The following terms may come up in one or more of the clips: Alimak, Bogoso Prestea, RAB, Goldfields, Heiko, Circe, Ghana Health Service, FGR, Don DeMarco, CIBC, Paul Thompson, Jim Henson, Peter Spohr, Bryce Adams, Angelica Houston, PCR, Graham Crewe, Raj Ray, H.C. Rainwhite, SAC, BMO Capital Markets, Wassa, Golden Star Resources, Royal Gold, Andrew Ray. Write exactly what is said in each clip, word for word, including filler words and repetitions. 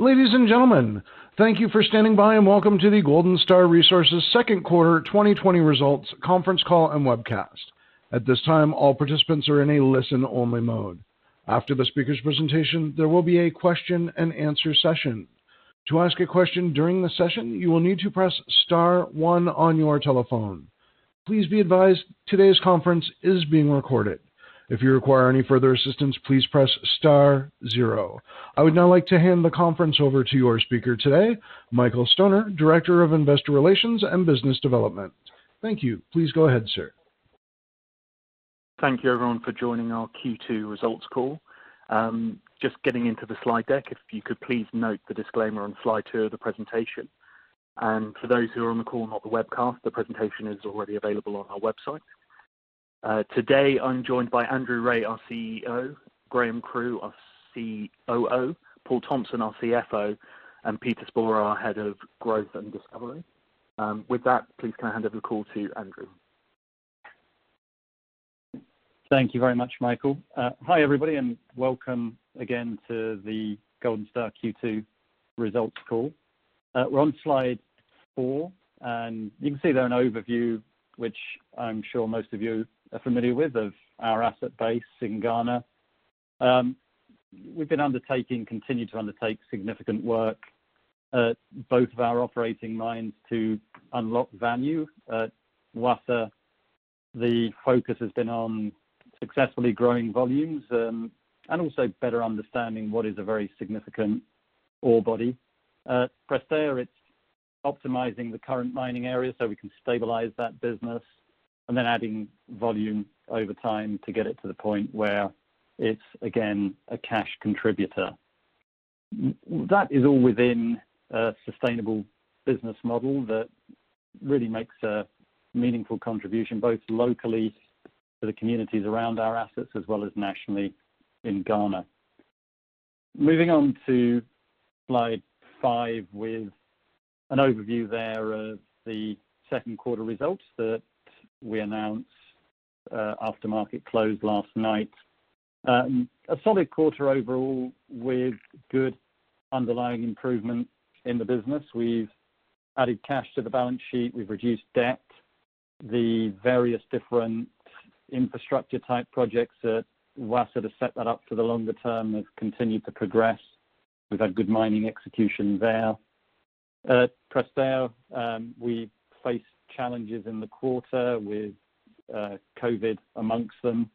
Ladies and gentlemen, thank you for standing by and welcome to the Golden Star Resources second quarter twenty twenty results conference call and webcast. At this time, all participants are in a listen-only mode. After the speaker's presentation, there will be a question and answer session. To ask a question during the session, you will need to press star one on your telephone. Please be advised today's conference is being recorded. If you require any further assistance, please press star zero. I would now like to hand the conference over to your speaker today, Michael Stoner, Director of Investor Relations and Business Development. Thank you. Please go ahead, sir. Thank you, everyone, for joining our Q two results call. Um, just getting into the slide deck, if you could please note the disclaimer on slide two of the presentation. And for those who are on the call, not the webcast, the presentation is already available on our website. Uh, today, I'm joined by Andrew Ray, our C E O, Graham Crewe, our C O O, Paul Thompson, our C F O, and Peter Spohr, our Head of Growth and Discovery. Um, with that, please can I hand over the call to Andrew. Thank you very much, Michael. Uh, hi, everybody, and welcome again to the Golden Star Q two results call. Uh, we're on slide four, and you can see there an overview, which I'm sure most of you are familiar with, of our asset base in Ghana. Um, we've been undertaking, continue to undertake significant work at both of our operating mines to unlock value. At Wassa, the focus has been on successfully growing volumes um, and also better understanding what is a very significant ore body. At Prestea, it's optimizing the current mining area so we can stabilize that business, and then adding volume over time to get it to the point where it's, again, a cash contributor. That is all within a sustainable business model that really makes a meaningful contribution both locally to the communities around our assets as well as nationally in Ghana. Moving on to slide five with an overview there of the second quarter results that we announced uh, after market close last night. Um, a solid quarter overall with good underlying improvement in the business. We've added cash to the balance sheet. We've reduced debt. The various different infrastructure type projects at Wassa to set that up for the longer term have continued to progress. We've had good mining execution there. At Prestea, um, we faced challenges in the quarter with uh, COVID amongst them,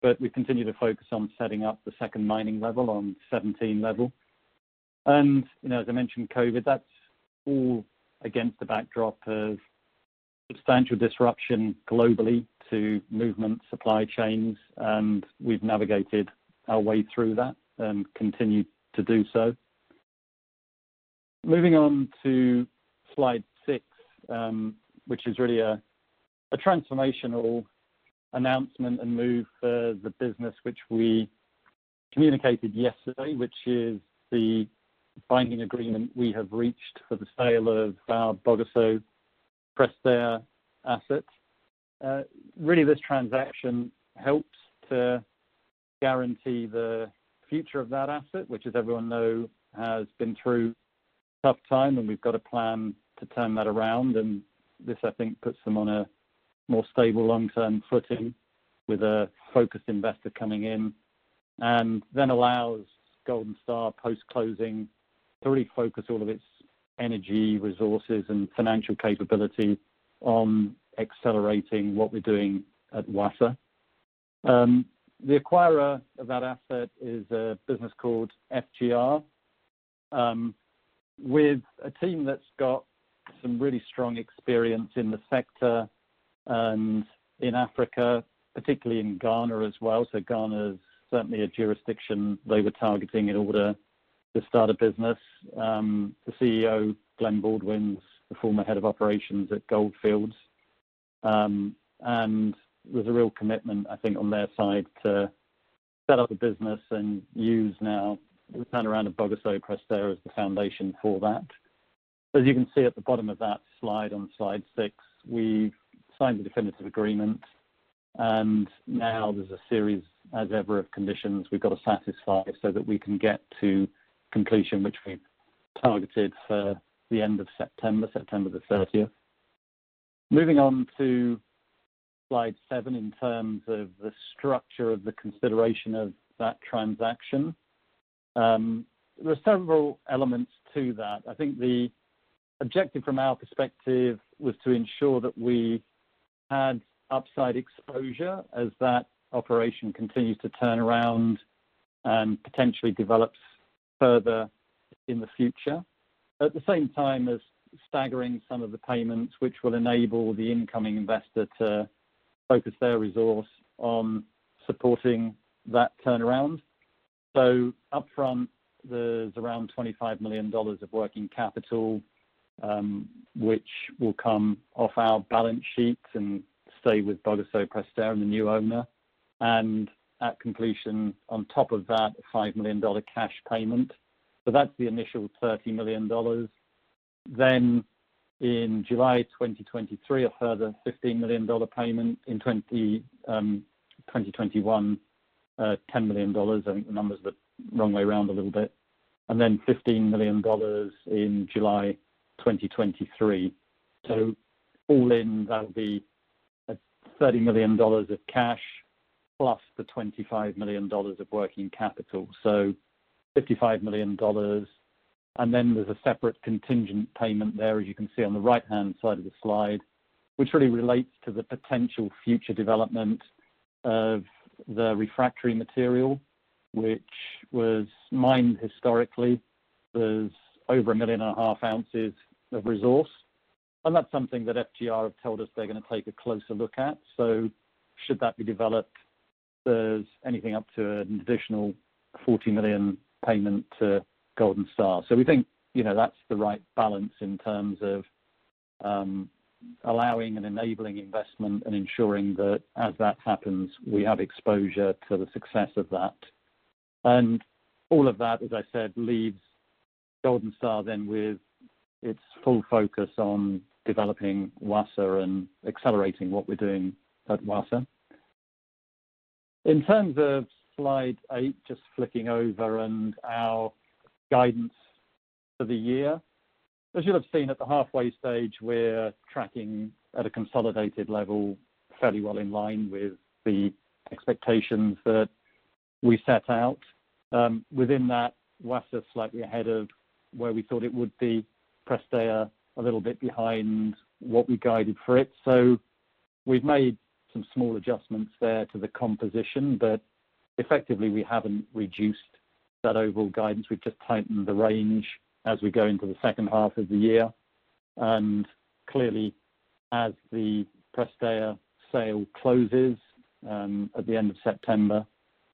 but we continue to focus on setting up the second mining level on seventeen level. And, you know, as I mentioned, COVID, that's all against the backdrop of substantial disruption globally to movement, supply chains, and we've navigated our way through that and continue to do so. Moving on to slide six, um, which is really a, a transformational announcement and move for the business, which we communicated yesterday, which is the binding agreement we have reached for the sale of our Bogoso Prestea asset. Uh, really, this transaction helps to guarantee the future of that asset, which, as everyone knows, has been through tough time, and we've got a plan to turn that around, and this, I think, puts them on a more stable long-term footing with a focused investor coming in, and then allows Golden Star post-closing to really focus all of its energy, resources, and financial capability on accelerating what we're doing at Wassa. Um, the acquirer of that asset is a business called F G R. Um, with a team that's got some really strong experience in the sector and in Africa, particularly in Ghana as well. So Ghana is certainly a jurisdiction they were targeting in order the startup business. Um, the C E O, Glenn Baldwin's the former head of operations at Goldfields. Um, and there's a real commitment, I think, on their side to set up a business and use now the turnaround of Bogoso Prestea as the foundation for that. As you can see at the bottom of that slide on slide six, we've signed a definitive agreement, and now there's a series, as ever, of conditions we've got to satisfy so that we can get to completion, which we've targeted for the end of September, September the thirtieth. Moving on to slide seven in terms of the structure of the consideration of that transaction. Um, there are several elements to that. I think the objective from our perspective was to ensure that we had upside exposure as that operation continues to turn around and potentially develops further in the future, at the same time as staggering some of the payments, which will enable the incoming investor to focus their resource on supporting that turnaround. So upfront, there's around twenty-five million dollars of working capital, um, which will come off our balance sheet and stay with Bogoso Prestea and the new owner. And at completion, on top of that, a five million dollars cash payment. So that's the initial thirty million dollars. Then in July twenty twenty-three, a further fifteen million dollars payment. In twenty, um, twenty twenty-one, uh, ten million dollars. I think the number's the wrong way around a little bit. And then fifteen million dollars in July twenty twenty-three. So all in, that'll be thirty million dollars of cash plus the twenty-five million dollars of working capital. So fifty-five million dollars. And then there's a separate contingent payment there, as you can see on the right-hand side of the slide, which really relates to the potential future development of the refractory material, which was mined historically. There's over a million and a half ounces of resource. And that's something that F G R have told us they're going to take a closer look at. So should that be developed, there's anything up to an additional forty million payment to Golden Star. So we think, you know, that's the right balance in terms of um, allowing and enabling investment and ensuring that as that happens, we have exposure to the success of that. And all of that, as I said, leaves Golden Star then with its full focus on developing Wassa and accelerating what we're doing at Wassa. In terms of slide eight, just flicking over, and our guidance for the year, as you'll have seen at the halfway stage, we're tracking at a consolidated level fairly well in line with the expectations that we set out. Um, within that, Wassa slightly ahead of where we thought it would be, Prestea a little bit behind what we guided for it. So we've made some small adjustments there to the composition, but effectively we haven't reduced that overall guidance. We've just tightened the range as we go into the second half of the year. And clearly, as the Prestea sale closes um, at the end of September,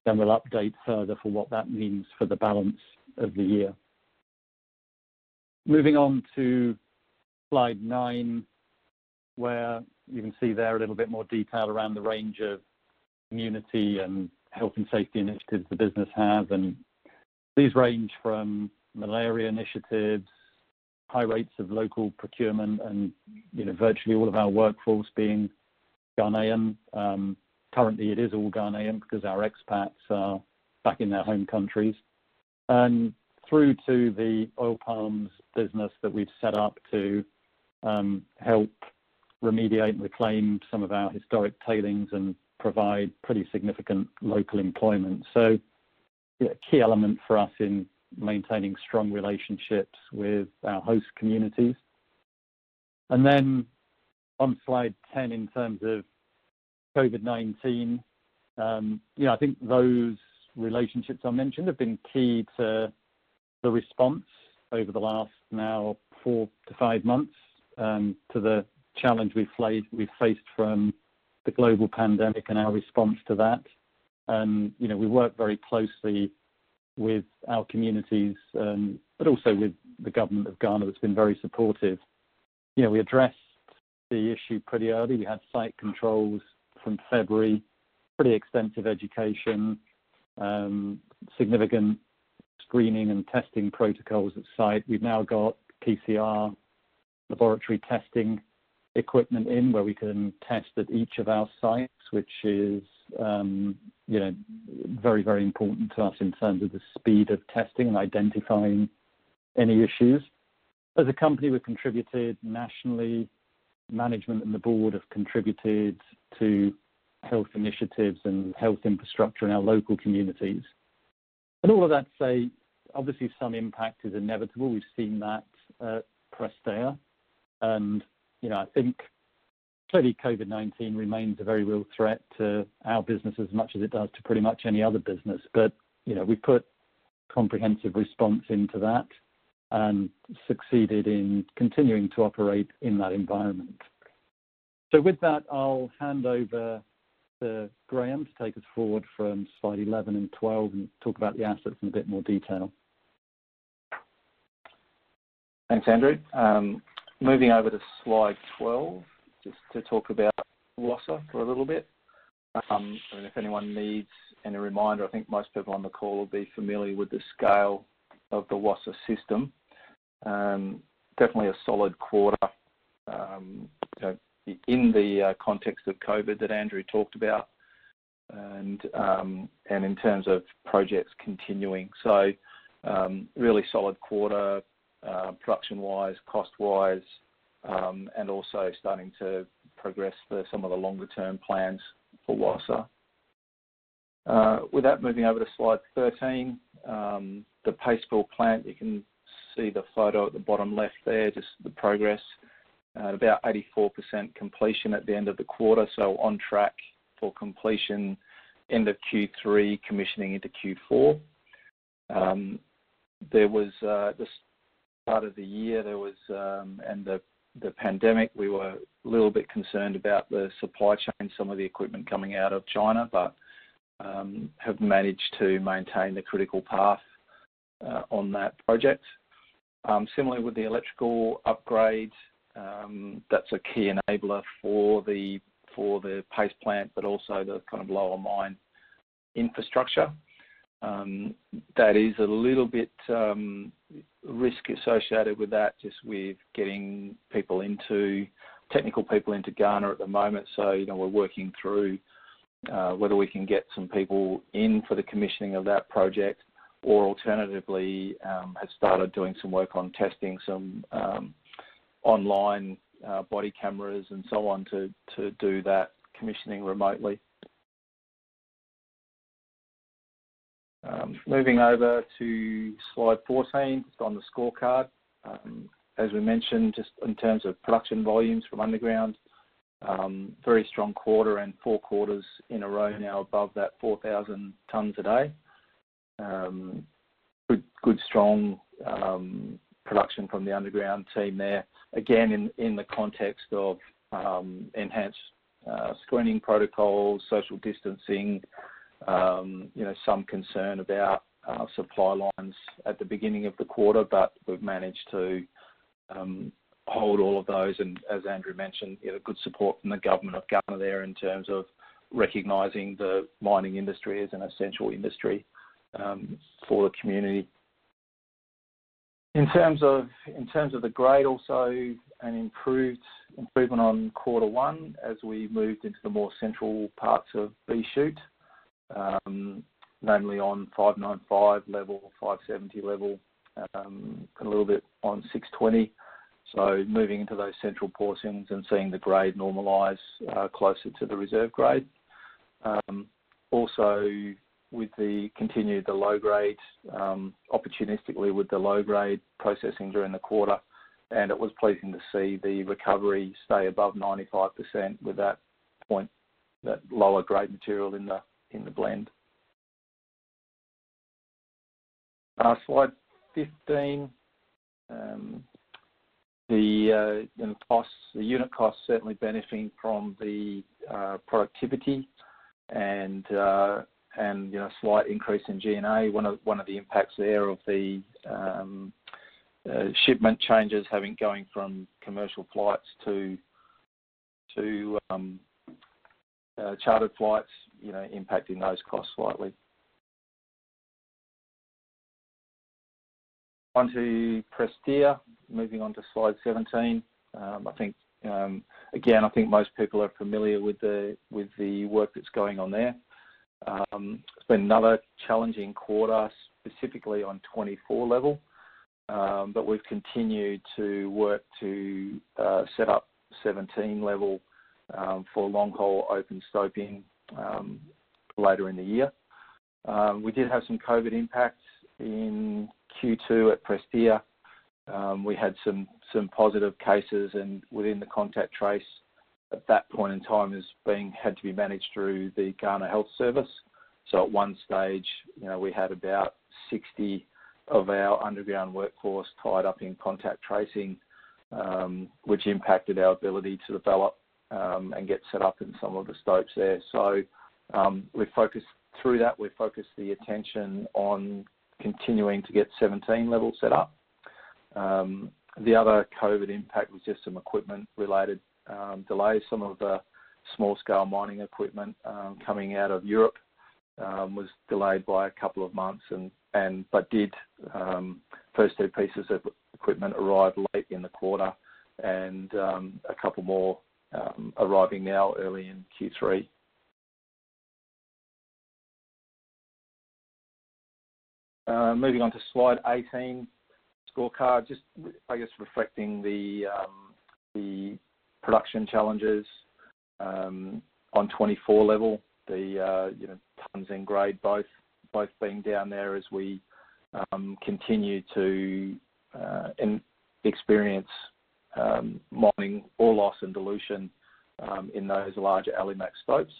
then we'll update further for what that means for the balance of the year. Moving on to slide nine, where you can see there a little bit more detail around the range of community and health and safety initiatives the business have. And these range from malaria initiatives, high rates of local procurement, and you know, virtually all of our workforce being Ghanaian. Um, currently it is all Ghanaian because our expats are back in their home countries. And through to the oil palms business that we've set up to um, help remediate and reclaim some of our historic tailings and provide pretty significant local employment. So yeah, a key element for us in maintaining strong relationships with our host communities. And then on slide ten, in terms of COVID nineteen, um, you know, I think those relationships I mentioned have been key to the response over the last now four to five months um, to the challenge we've, played, we've faced from the global pandemic and our response to that. And, you know, we work very closely with our communities, um, but also with the government of Ghana that's been very supportive. You know, we addressed the issue pretty early. We had site controls from February, pretty extensive education, um, significant screening and testing protocols at site. We've now got P C R laboratory testing equipment in where we can test at each of our sites, which is, um, you know, very, very important to us in terms of the speed of testing and identifying any issues. As a company, we've contributed nationally. Management and the board have contributed to health initiatives and health infrastructure in our local communities. And all of that say, obviously some impact is inevitable. We've seen that at Prestea. And, you know, I think clearly COVID nineteen remains a very real threat to our business as much as it does to pretty much any other business. But, you know, we put comprehensive response into that and succeeded in continuing to operate in that environment. So with that, I'll hand over to Graham to take us forward from slide eleven and twelve and talk about the assets in a bit more detail. Thanks, Andrew. Um, moving over to slide twelve, just to talk about Wassa for a little bit. Um, I mean, if anyone needs any reminder, I think most people on the call will be familiar with the scale of the Wassa system. Um, definitely a solid quarter. Um, you know, in the uh, context of COVID that Andrew talked about, and um, and in terms of projects continuing. So um, really solid quarter, uh, production-wise, cost-wise, um, and also starting to progress the, some of the longer-term plans for Wassa. Uh, with that, moving over to slide thirteen, um, the paste fill plant, you can see the photo at the bottom left there, just the progress. Uh, about eighty-four percent completion at the end of the quarter, so on track for completion end of Q three, commissioning into Q four. Um, there was, uh, the start of the year, there was, um, and the, the pandemic, we were a little bit concerned about the supply chain, some of the equipment coming out of China, but um, have managed to maintain the critical path uh, on that project. Um, similarly with the electrical upgrade, Um, that's a key enabler for the for the paste plant, but also the kind of lower mine infrastructure. Um, that is a little bit um, risk associated with that, just with getting people into, technical people into Ghana at the moment. So, you know, we're working through uh, whether we can get some people in for the commissioning of that project, or alternatively um, have started doing some work on testing some um, online uh, body cameras and so on to, to do that commissioning remotely. Um, moving over to slide fourteen, just on the scorecard. Um, as we mentioned, just in terms of production volumes from underground, um, very strong quarter and four quarters in a row now above that four thousand tonnes a day. Um, good, good, strong um, production from the underground team there. Again, in, in the context of um, enhanced uh, screening protocols, social distancing, um, you know, some concern about uh, supply lines at the beginning of the quarter, but we've managed to um, hold all of those. And as Andrew mentioned, you know, good support from the government of Ghana there in terms of recognising the mining industry as an essential industry um, for the community. In terms of in terms of the grade, also an improved improvement on quarter one as we moved into the more central parts of B chute, um, namely on five ninety-five level, five seventy level, um, a little bit on six twenty. So moving into those central portions and seeing the grade normalise uh, closer to the reserve grade. Um, also, with the continued the low grade, um, opportunistically with the low grade processing during the quarter, and it was pleasing to see the recovery stay above ninety-five percent with that point, that lower grade material in the in the blend. Uh, slide fifteen, um, the uh, and costs, the unit costs certainly benefiting from the uh, productivity and. Uh, and you know, slight increase in G and A. One of one of the impacts there of the um, uh, shipment changes, having going from commercial flights to to um, uh, chartered flights, you know, impacting those costs slightly. On to Prestea, moving on to slide seventeen. Um, I think um, again, I think most people are familiar with the with the work that's going on there. Um, it's been another challenging quarter, specifically on twenty-four level, um, but we've continued to work to uh, set up seventeen level um, for long haul open stoping um, later in the year. Um, we did have some COVID impacts in Q two at Prestea. Um, we had some, some positive cases, and within the contact trace at that point in time is being had to be managed through the Ghana Health Service. So at one stage, you know, we had about sixty of our underground workforce tied up in contact tracing, um, which impacted our ability to develop um, and get set up in some of the stopes there. So um, we focused through that. We focused the attention on continuing to get seventeen level set up. Um, the other COVID impact was just some equipment related um, delays. Some of the small scale mining equipment um, coming out of Europe um, was delayed by a couple of months, and, and but did um, first two pieces of equipment arrive late in the quarter, and um, a couple more um, arriving now early in Q three. Uh, moving on to slide eighteen, scorecard, just, I guess, reflecting the um, the production challenges um, on twenty-four level, the, uh, you know, tonnes and grade both both being down there as we um, continue to uh, experience um, mining ore loss and dilution um, in those larger Alimak stopes.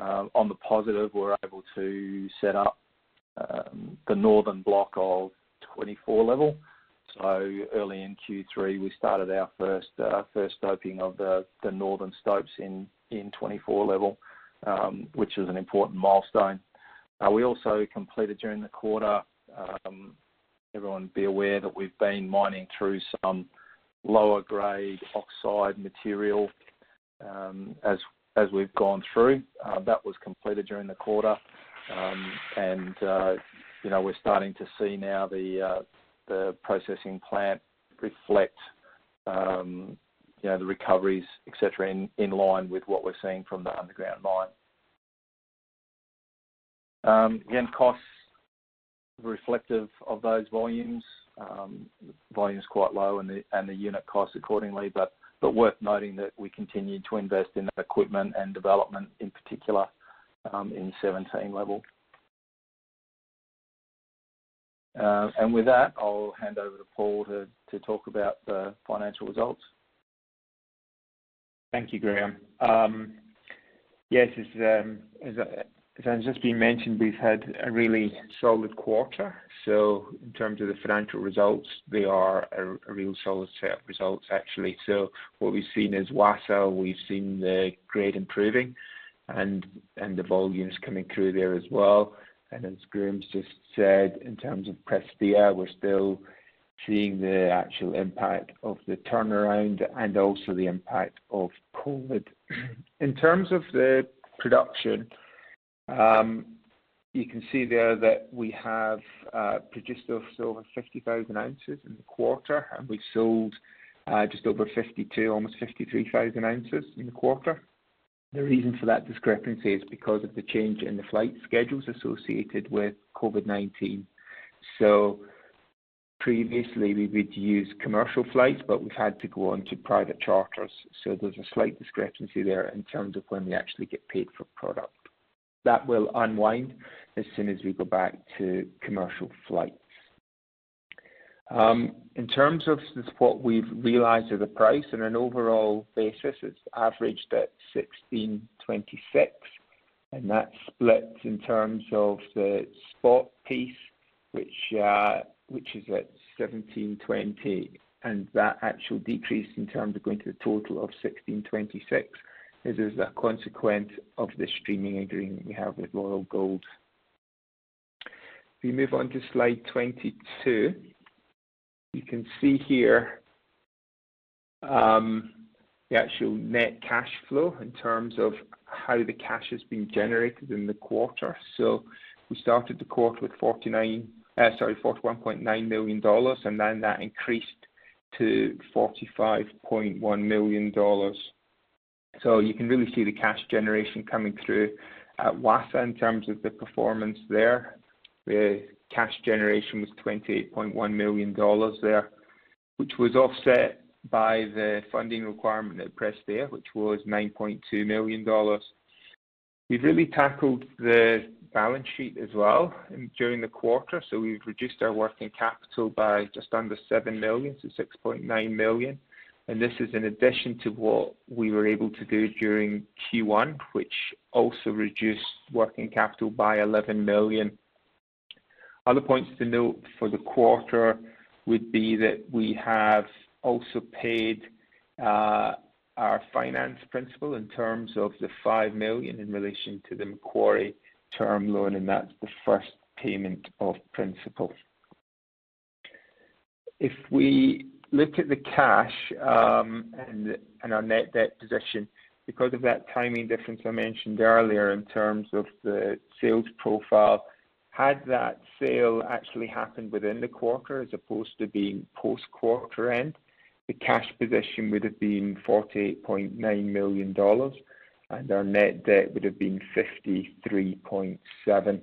Uh, on the positive, we're able to set up Um, the northern block of twenty-four level. So early in Q three, we started our first uh, first stoping of the, the northern stopes in, in twenty-four level, um, which was an important milestone. Uh, we also completed during the quarter, um, everyone be aware that we've been mining through some lower grade oxide material um, as, as we've gone through. Uh, that was completed during the quarter. Um, and, uh, you know, we're starting to see now the uh, the processing plant reflect, um, you know, the recoveries, et cetera, in, in line with what we're seeing from the underground mine. Um, again, costs reflective of those volumes, um, volumes quite low, and the, and the unit costs accordingly, but, but worth noting that we continue to invest in that equipment and development in particular. Um, in seventeen level. Uh, and with that, I'll hand over to Paul to, to talk about the financial results. Thank you, Graham. Um, yes, as, um, as, as has just been mentioned, we've had a really solid quarter. So in terms of the financial results, they are a, a real solid set of results, actually. So what we've seen is Wassa, we've seen the grade improving, and and the volumes coming through there as well. And as Graham's just said, in terms of Prestea, we're still seeing the actual impact of the turnaround and also the impact of COVID. In terms of the production, um, you can see there that we have uh, produced over fifty thousand ounces in the quarter, and we've sold uh, just over fifty-two, almost fifty-three thousand ounces in the quarter. The reason for that discrepancy is because of the change in the flight schedules associated with COVID nineteen. So previously we would use commercial flights, but we've had to go on to private charters. So there's a slight discrepancy there in terms of when we actually get paid for product. That will unwind as soon as we go back to commercial flights. Um, in terms of this, what we've realised as a price on an overall basis, it's averaged at sixteen twenty-six, and that's split in terms of the spot piece, which uh, which is at seventeen twenty, and that actual decrease in terms of going to the total of sixteen twenty-six is as a consequence of the streaming agreement we have with Royal Gold. we move on to slide twenty-two, you can see here um, the actual net cash flow in terms of how the cash has been generated in the quarter. So we started the quarter with forty-nine, uh, sorry, forty-one point nine million dollars, and then that increased to forty-five point one million dollars. So you can really see the cash generation coming through at Wassa in terms of the performance there. The cash generation was twenty-eight point one million dollars there, which was offset by the funding requirement at Prestea, which was nine point two million dollars. We've really tackled the balance sheet as well during the quarter, so we've reduced our working capital by just under seven million, so six point nine million. And this is in addition to what we were able to do during Q one, which also reduced working capital by eleven million. Other points to note for the quarter would be that we have also paid uh, our finance principal in terms of the five million dollars in relation to the Macquarie term loan, and that's the first payment of principal. If we look at the cash um, and, and our net debt position, because of that timing difference I mentioned earlier in terms of the sales profile, had that sale actually happened within the quarter as opposed to being post-quarter end, the cash position would have been forty-eight point nine million dollars, and our net debt would have been fifty-three point seven.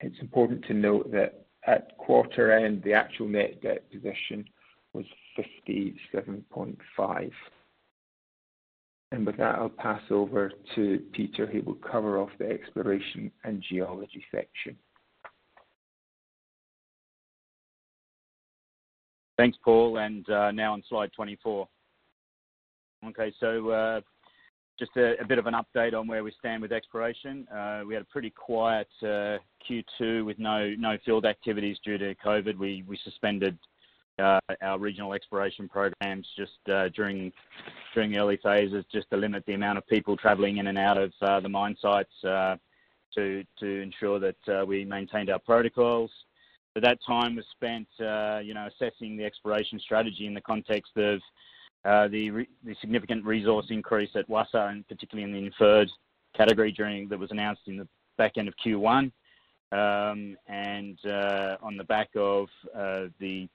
It's important to note that at quarter end, the actual net debt position was fifty-seven point five. And with that, I'll pass over to Peter, who will cover off the exploration and geology section. Thanks, Paul. And uh, now on slide twenty-four. Okay, so uh, just a, a bit of an update on where we stand with exploration. Uh, we had a pretty quiet uh, Q two with no no field activities due to COVID. We we suspended uh, our regional exploration programs just uh, during during the early phases, just to limit the amount of people travelling in and out of uh, the mine sites uh, to to ensure that uh, we maintained our protocols. But that time was spent, uh, you know, assessing the exploration strategy in the context of uh, the, re the significant resource increase at Wassa, and particularly in the inferred category during that was announced in the back end of Q one, um, and uh, on the back of uh, the,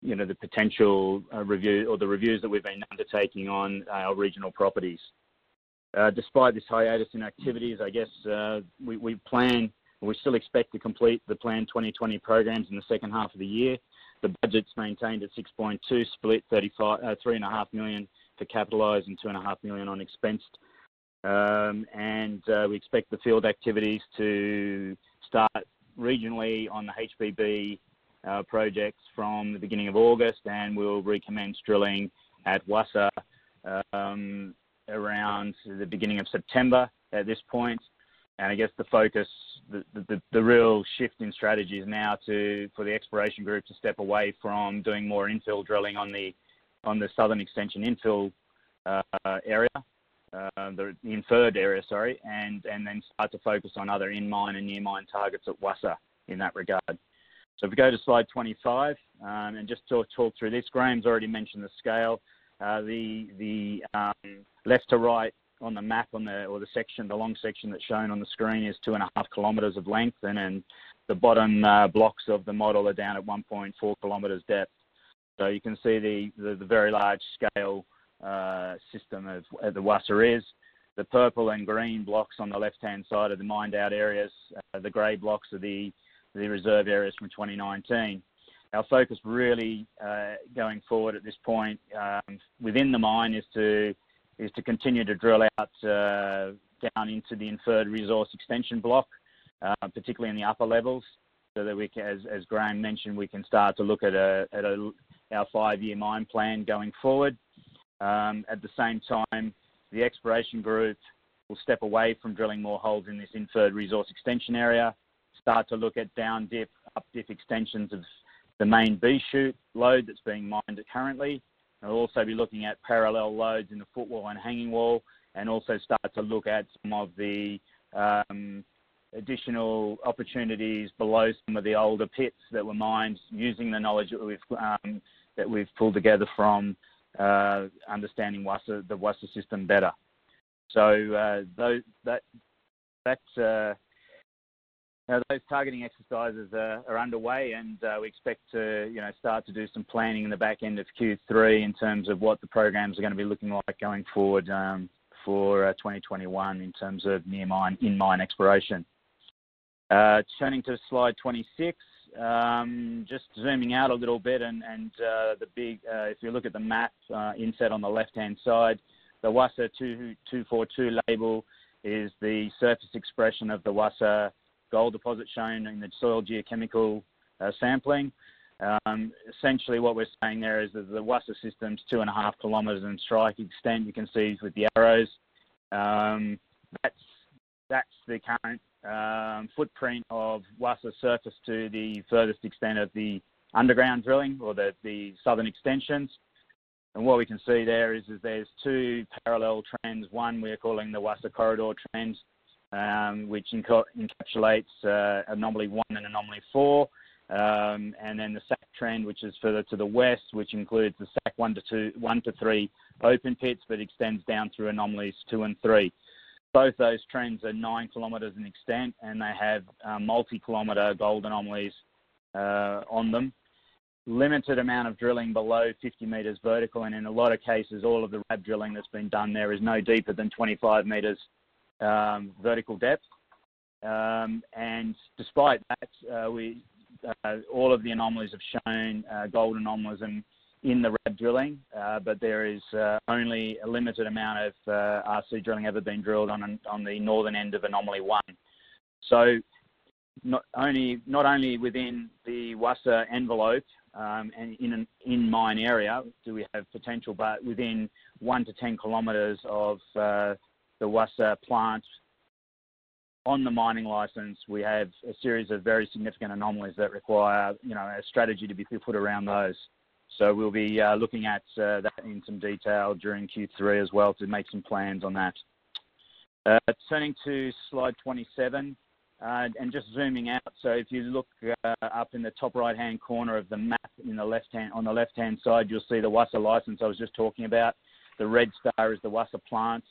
you know, the potential uh, review or the reviews that we've been undertaking on our regional properties. Uh, despite this hiatus in activities, I guess uh, we, we plan. We still expect to complete the planned twenty twenty programs in the second half of the year. The budget's maintained at six point two, split uh, three point five million dollars to capitalise and two point five million dollars on expensed. Um, and uh, we expect the field activities to start regionally on the H B B uh, projects from the beginning of August, and we'll recommence drilling at Wassa um, around the beginning of September at this point. And I guess the focus, the, the, the real shift in strategy is now to for the exploration group to step away from doing more infill drilling on the on the southern extension infill uh, area, uh, the inferred area, sorry, and and then start to focus on other in mine and near mine targets at Wassa in that regard. So if we go to slide twenty-five um, and just to talk through this, Graham's already mentioned the scale, uh, the the um, left to right. On the map, on the or the section, the long section that's shown on the screen is two and a half kilometres of length, and then the bottom uh, blocks of the model are down at one point four kilometres depth. So you can see the the, the very large scale uh, system of uh, the Wassa is. The purple and green blocks on the left-hand side are the mined-out areas. Uh, the grey blocks are the the reserve areas from twenty nineteen. Our focus really uh, going forward at this point um, within the mine is to is to continue to drill out uh, down into the inferred resource extension block, uh, particularly in the upper levels, so that we can, as, as Graham mentioned, we can start to look at, a, at a, our five-year mine plan going forward. Um, at the same time, the exploration group will step away from drilling more holes in this inferred resource extension area, start to look at down dip, up dip extensions of the main B chute lode that's being mined currently. We'll also be looking at parallel loads in the footwall and hanging wall, and also start to look at some of the um, additional opportunities below some of the older pits that were mined, using the knowledge that we've um, that we've pulled together from uh, understanding Wassa, the Wassa system better. So uh, those that that uh, now those targeting exercises are, are underway, and uh, we expect to you know start to do some planning in the back end of Q three in terms of what the programs are going to be looking like going forward um, for uh, twenty twenty-one in terms of near mine in mine exploration. Uh, turning to slide twenty-six, um, just zooming out a little bit, and, and uh, the big uh, if you look at the map uh, inset on the left hand side, the Wassa two two four two label is the surface expression of the Wassa gold deposit shown in the soil geochemical uh, sampling. Um, essentially what we're saying there is that the Wassa system's two and a half kilometres in strike extent, you can see with the arrows. Um, that's, that's the current um, footprint of Wassa surface to the furthest extent of the underground drilling, or the, the southern extensions. And what we can see there is, is there's two parallel trends. One we're calling the Wassa corridor trend, um, which enco encapsulates uh, anomaly one and anomaly four, um, and then the S A C trend, which is further to the west, which includes the S A C one to two, one to three open pits, but extends down through anomalies two and three. Both those trends are nine kilometres in extent, and they have uh, multi-kilometre gold anomalies uh, on them. Limited amount of drilling below fifty metres vertical, and in a lot of cases all of the R A B drilling that's been done there is no deeper than twenty-five metres um, vertical depth, um, and despite that uh, we uh, all of the anomalies have shown uh, gold anomalism in the R A B drilling, uh, but there is uh, only a limited amount of uh, R C drilling ever been drilled on, an, on the northern end of anomaly one. So not only, not only within the Wassa envelope Um, and in an in-mine area, do we have potential, but within one to ten kilometres of uh, the Wassa plant on the mining licence, we have a series of very significant anomalies that require, you know, a strategy to be put around those. So we'll be uh, looking at uh, that in some detail during Q three as well, to make some plans on that. Uh, turning to slide twenty-seven. Uh, and just zooming out, so if you look uh, up in the top right-hand corner of the map in the left hand, on the left-hand side, you'll see the Wassa license I was just talking about. The red star is the Wassa plant.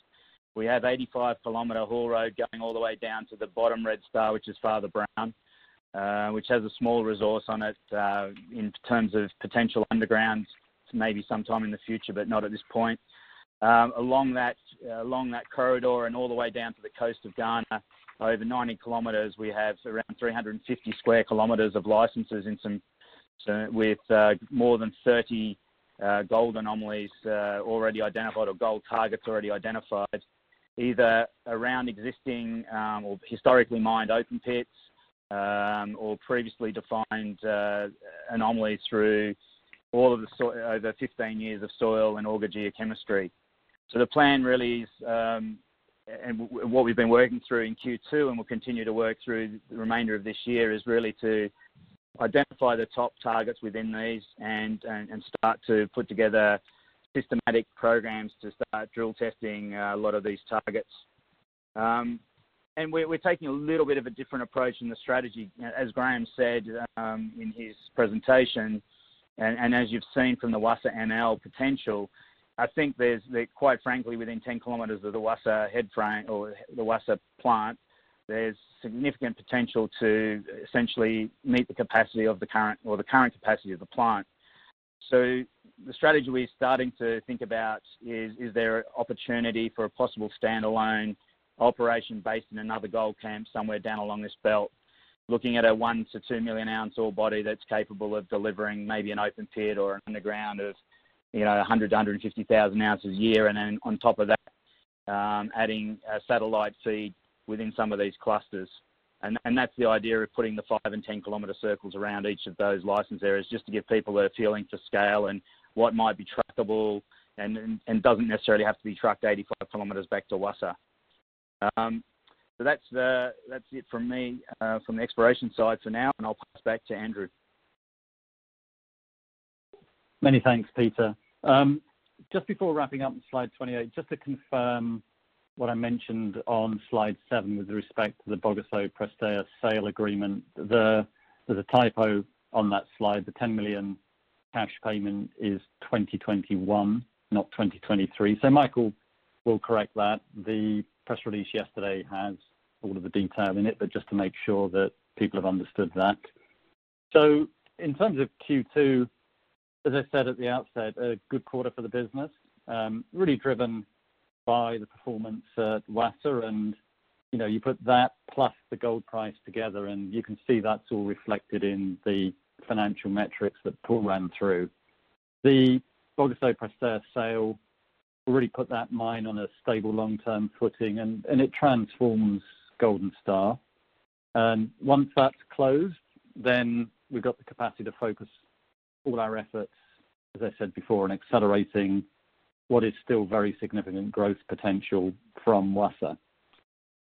We have eighty-five kilometre haul road going all the way down to the bottom red star, which is Father Brown, uh, which has a small resource on it uh, in terms of potential underground, maybe sometime in the future, but not at this point. Um, along that, uh, along that corridor and all the way down to the coast of Ghana, over ninety kilometres, we have around three hundred fifty square kilometres of licences in some, so with uh, more than thirty uh, gold anomalies uh, already identified, or gold targets already identified, either around existing um, or historically mined open pits, um, or previously defined uh, anomalies through all of the so over fifteen years of soil and auger geochemistry. So the plan really is, Um, and what we've been working through in Q two, and we'll continue to work through the remainder of this year, is really to identify the top targets within these, and, and, and start to put together systematic programs to start drill testing a lot of these targets. Um, and we're, we're taking a little bit of a different approach in the strategy. As Graham said um, in his presentation, and, and as you've seen from the Wassa M L potential, I think there's, quite frankly, within ten kilometres of the Wassa head frame, or the Wassa plant, there's significant potential to essentially meet the capacity of the current, or the current capacity of the plant. So the strategy we're starting to think about is, is there an opportunity for a possible standalone operation based in another gold camp somewhere down along this belt, looking at a one to two million ounce ore body that's capable of delivering maybe an open pit or an underground of, you know, one hundred to one hundred fifty thousand ounces a year, and then on top of that, um, adding a satellite feed within some of these clusters. And, and that's the idea of putting the five and ten kilometre circles around each of those licence areas, just to give people a feeling for scale and what might be trackable, and, and, and doesn't necessarily have to be trucked eighty-five kilometres back to Wassa. Um, so that's, the, that's it from me, uh, from the exploration side for now, and I'll pass back to Andrew. Many thanks, Peter. Um, just before wrapping up slide twenty-eight, just to confirm what I mentioned on slide seven with respect to the Bogoso Prestea sale agreement. The, there's a typo on that slide. The ten million cash payment is twenty twenty-one, not twenty twenty-three. So Michael will correct that. The press release yesterday has all of the detail in it, but just to make sure that people have understood that. So in terms of Q two, as I said at the outset, a good quarter for the business, um, really driven by the performance at Wassa, and you know, you put that plus the gold price together and you can see that's all reflected in the financial metrics that Paul ran through. The Bogoso Prestea sale really put that mine on a stable long-term footing, and, and it transforms Golden Star. And once that's closed, then we've got the capacity to focus all our efforts, as I said before, on accelerating what is still very significant growth potential from Wassa.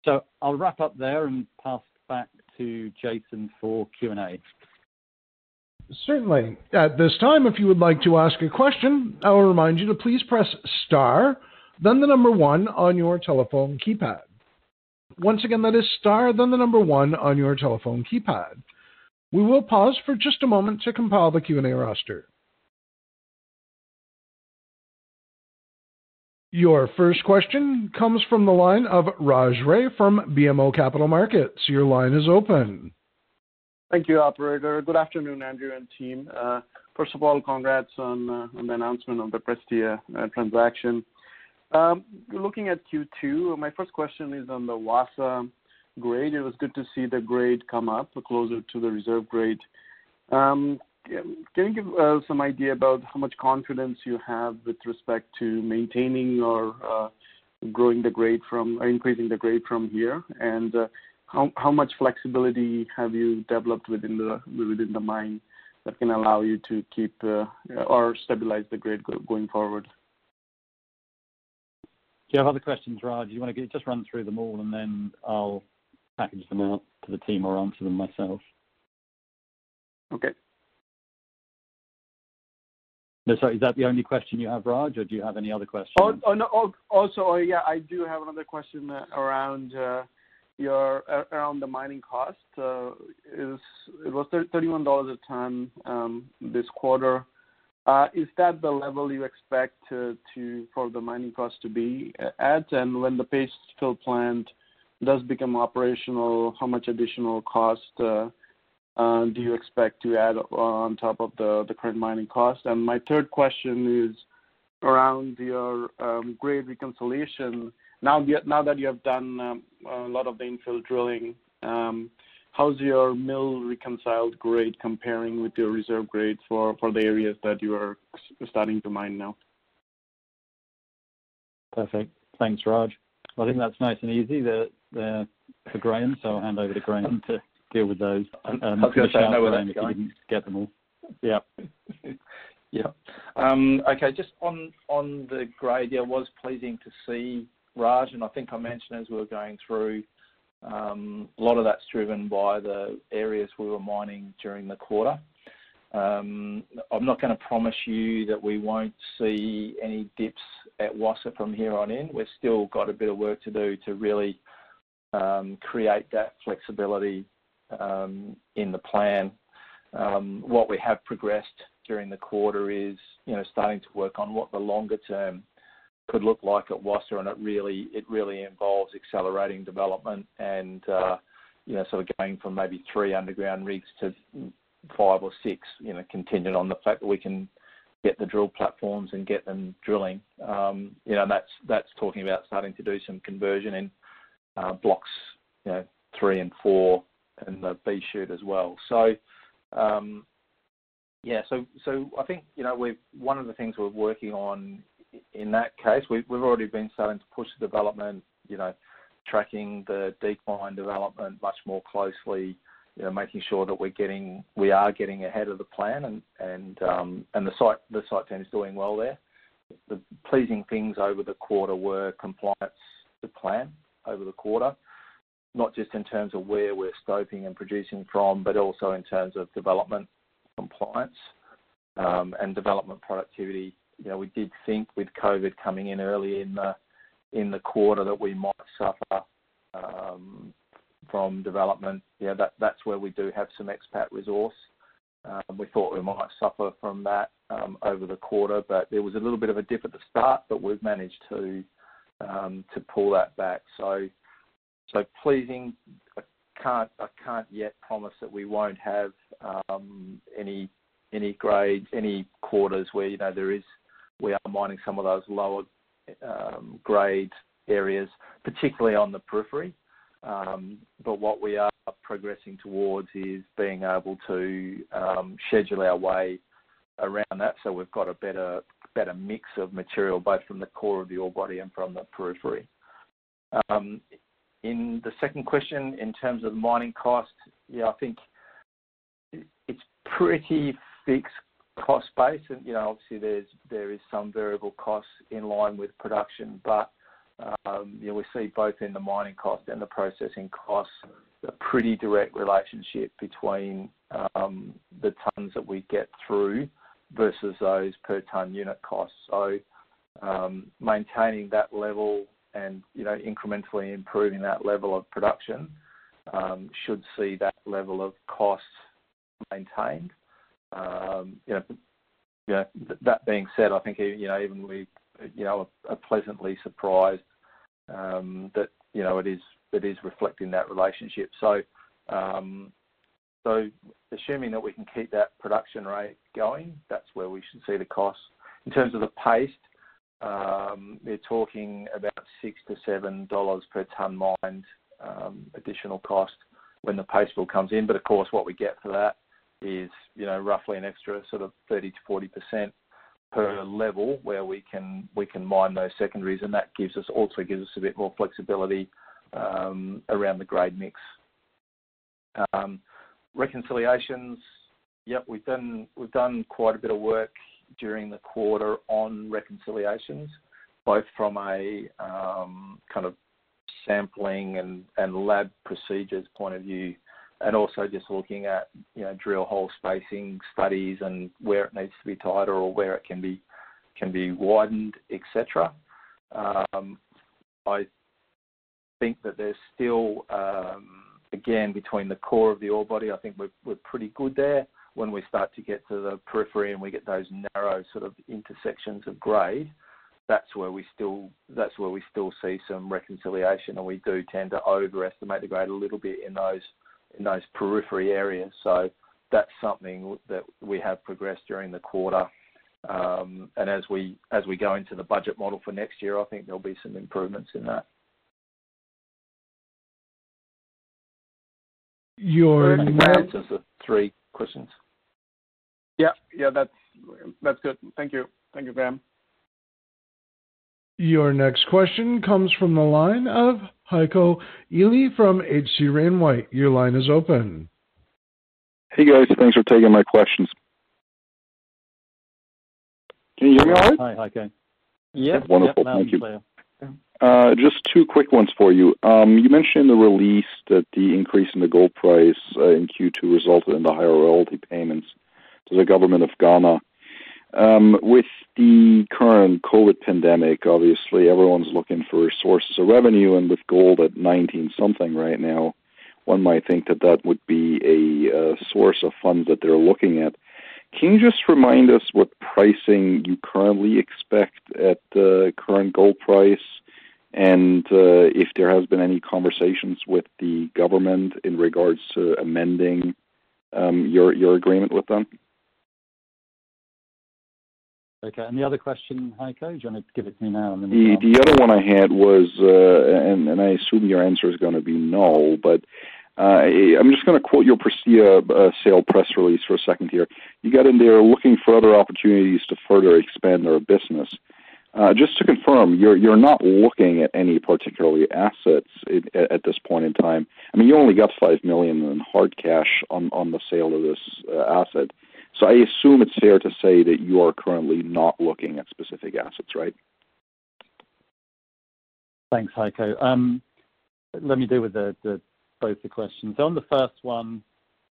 So I'll wrap up there and pass back to Jason for Q and A. Certainly. At this time, if you would like to ask a question, I'll remind you to please press star, then the number one on your telephone keypad. Once again, that is star, then the number one on your telephone keypad. We will pause for just a moment to compile the Q and A roster. Your first question comes from the line of Raj Ray from B M O Capital Markets. Your line is open. Thank you, operator. Good afternoon, Andrew and team. Uh, first of all, congrats on, uh, on the announcement of the Prestea uh, transaction. Um, looking at Q two, my first question is on the Wassa grade. It was good to see the grade come up closer to the reserve grade. Um, can you give uh, some idea about how much confidence you have with respect to maintaining or uh, growing the grade from, or increasing the grade from here? And uh, How, how much flexibility have you developed within the within the mine that can allow you to keep uh, or stabilize the grade go, going forward? Do you have other questions, Raj? You want to get, just run through them all, and then I'll package them up to the team or answer them myself. Okay. No, sorry, is that the only question you have, Raj, or do you have any other questions? Oh, oh no. Oh, also, oh, yeah, I do have another question around. Uh, Your, around the mining cost, uh, is it was thirty-one dollars a ton um, this quarter. Uh, is that the level you expect uh, to for the mining cost to be at? And when the paste fill plant does become operational, how much additional cost uh, uh, do you expect to add on top of the, the current mining cost? And my third question is around your um, grade reconciliation. Now, now that you have done um, a lot of the infill drilling, um, how's your mill reconciled grade comparing with your reserve grade for, for the areas that you are starting to mine now? Perfect. Thanks, Raj. Well, I think that's nice and easy the, the, for Graham, so I'll hand over to Graham to deal with those. Um, I was going to say, I know where that's going. Didn't get them all. Yeah. yeah. Um, okay, just on, on the grade, yeah, it was pleasing to see, Raj, and I think I mentioned as we were going through, um, a lot of that's driven by the areas we were mining during the quarter. Um, I'm not going to promise you that we won't see any dips at Wassa from here on in. We've still got a bit of work to do to really um, create that flexibility um, in the plan. Um, what we have progressed during the quarter is, you know, starting to work on what the longer term could look like at Wassa, and it really it really involves accelerating development and uh, you know sort of going from maybe three underground rigs to five or six, you know, contingent on the fact that we can get the drill platforms and get them drilling. Um, you know, that's that's talking about starting to do some conversion in uh, blocks, you know, three and four and the B chute as well. So um, yeah, so so I think you know we've one of the things we're working on. In that case, we've already been starting to push the development, you know, tracking the decline development much more closely, you know, making sure that we're getting, we are getting ahead of the plan, and and um, and the site the site team is doing well there. The pleasing things over the quarter were compliance to plan over the quarter, not just in terms of where we're stoping and producing from, but also in terms of development compliance um, and development productivity. You know, we did think with COVID coming in early in the in the quarter that we might suffer um, from development, yeah, that, that's where we do have some expat resource. Um, we thought we might suffer from that um, over the quarter, but there was a little bit of a dip at the start, but we've managed to um, to pull that back. So, so pleasing. I can't I can't yet promise that we won't have um, any any grades, any quarters where you know there is we are mining some of those lower um, grade areas, particularly on the periphery. Um, but what we are progressing towards is being able to um, schedule our way around that, so we've got a better better mix of material both from the core of the ore body and from the periphery. Um, in the second question, in terms of mining cost, yeah, I think it's pretty fixed cost base, and you know obviously there's there is some variable costs in line with production, but Um, you know, we see both in the mining cost and the processing costs a pretty direct relationship between um, the tonnes that we get through versus those per tonne unit costs. So um, maintaining that level and, you know, incrementally improving that level of production um, should see that level of cost maintained. Um, you know, you know, that being said, I think, you know, even we, you know, are pleasantly surprised um, that you know it is it is reflecting that relationship. So, um, so assuming that we can keep that production rate going, that's where we should see the costs. In terms of the paste, um, they're talking about six to seven dollars per tonne mined um, additional cost when the paste bill comes in. But of course, what we get for that is you know roughly an extra sort of thirty to forty percent. Per level where we can we can mine those secondaries, and that gives us also gives us a bit more flexibility um, around the grade mix. Um, reconciliations, yep, we've done we've done quite a bit of work during the quarter on reconciliations, both from a um, kind of sampling and, and lab procedures point of view, and also just looking at, you know, drill hole spacing studies and where it needs to be tighter or where it can be can be widened, et cetera. Um, I think that there's still, um, again, between the core of the ore body, I think we're, we're pretty good there. When we start to get to the periphery and we get those narrow sort of intersections of grade, that's where we still that's where we still see some reconciliation, and we do tend to overestimate the grade a little bit in those. in those periphery areas. So that's something that we have progressed during the quarter. Um, and as we as we go into the budget model for next year, I think there'll be some improvements in that. Your answers the three questions. Yeah, yeah, that's that's good. Thank you. Thank you, Graham. Your next question comes from the line of Michael Ely from H C. Rainwhite. Your line is open. Hey, guys. Thanks for taking my questions. Can you hear me all right? Hi, Heiko. Yes. Wonderful. Yep, thank you. Uh, just two quick ones for you. Um, you mentioned in the release that the increase in the gold price uh, in Q two resulted in the higher royalty payments to the government of Ghana. Um, with the current COVID pandemic, obviously everyone's looking for sources of revenue, and with gold at nineteen something right now, one might think that that would be a uh, source of funds that they're looking at. Can you just remind us what pricing you currently expect at the current gold price, and uh, if there has been any conversations with the government in regards to amending um, your your agreement with them? Okay, and the other question, Heiko, do you want to give it to me now? And then the, the other one I had was, uh, and, and I assume your answer is going to be no, but uh, I'm just going to quote your Prestea uh, sale press release for a second here. You got in there looking for other opportunities to further expand our business. Uh, just to confirm, you're you're not looking at any particular assets in, at this point in time. I mean, you only got five million dollars in hard cash on, on the sale of this uh, asset. So I assume it's fair to say that you are currently not looking at specific assets, right? Thanks, Heiko. Um, let me deal with the, the, both the questions. So on the first one,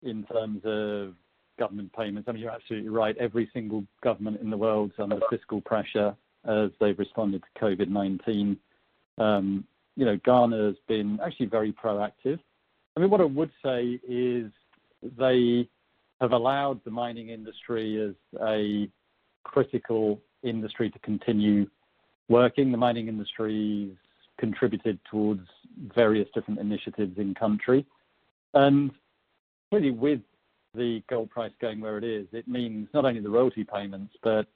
in terms of government payments, I mean, you're absolutely right. Every single government in the world's under fiscal pressure as they've responded to COVID nineteen. Um, you know, Ghana has been actually very proactive. I mean, what I would say is they have allowed the mining industry as a critical industry to continue working. The mining industry's contributed towards various different initiatives in country. And really, with the gold price going where it is, it means not only the royalty payments, but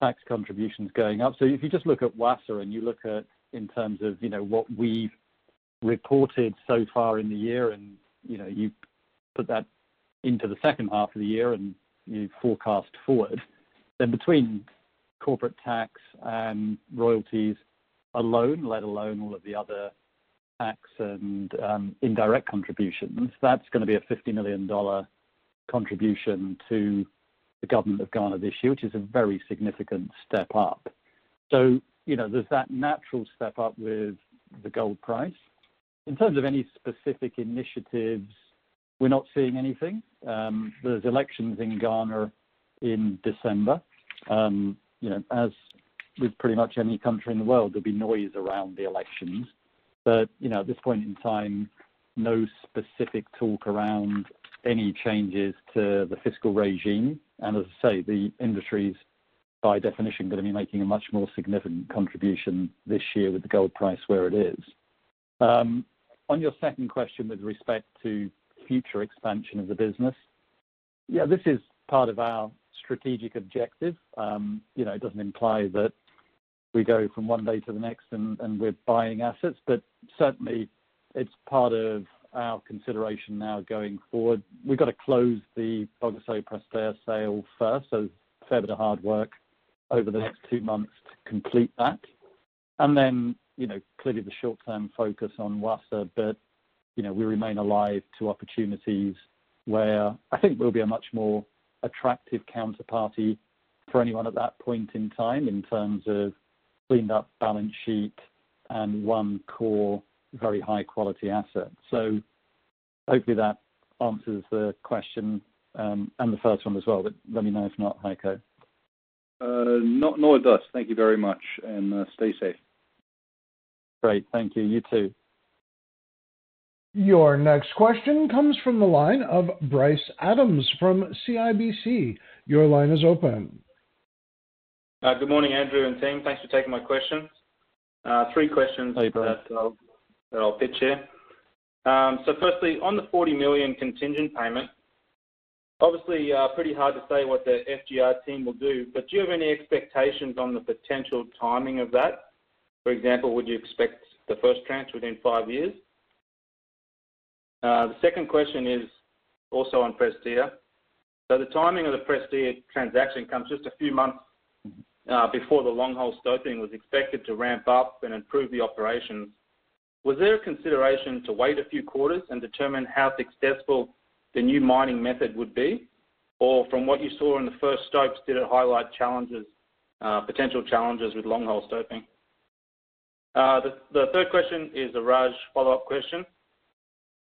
tax contributions going up. So if you just look at Wassa and you look at in terms of, you know, what we've reported so far in the year, and, you know, you put that into the second half of the year and you forecast forward, then between corporate tax and royalties alone, let alone all of the other tax and um, indirect contributions, that's going to be a fifty million dollars contribution to the government of Ghana this year, which is a very significant step up. So, you know, there's that natural step up with the gold price. In terms of any specific initiatives, we're not seeing anything. Um, there's elections in Ghana in December. Um, you know, as with pretty much any country in the world, there'll be noise around the elections. But, you know, at this point in time, no specific talk around any changes to the fiscal regime. And as I say, the industry's by definition going to be making a much more significant contribution this year with the gold price where it is. Um, on your second question with respect to future expansion of the business, yeah, this is part of our strategic objective. Um, you know, it doesn't imply that we go from one day to the next and, and we're buying assets, but certainly it's part of our consideration now going forward. We've got to close the Bogoso Prestea sale first, so there's a fair bit of hard work over the next two months to complete that. And then, you know, clearly the short-term focus on Wassa, but, you know, we remain alive to opportunities where I think we'll be a much more attractive counterparty for anyone at that point in time in terms of cleaned up balance sheet and one core very high quality asset. So hopefully that answers the question um, and the first one as well, but let me know if not, Heiko. Uh, not, no, it does. Thank you very much, and uh, stay safe. Great. Thank you. You too. Your next question comes from the line of Bryce Adams from C I B C. Your line is open. Uh, good morning, Andrew and team. Thanks for taking my questions. Uh, three questions hey, that, I'll, that I'll pitch here. Um, so firstly, on the forty million dollars contingent payment, obviously uh, pretty hard to say what the F G R team will do, but do you have any expectations on the potential timing of that? For example, would you expect the first tranche within five years? Uh, the second question is also on Prestea. So the timing of the Prestea transaction comes just a few months uh, before the long hole stoping was expected to ramp up and improve the operations. Was there a consideration to wait a few quarters and determine how successful the new mining method would be? Or from what you saw in the first stopes, did it highlight challenges, uh, potential challenges with long hole stoping? Uh, the, the third question is a Raj follow-up question.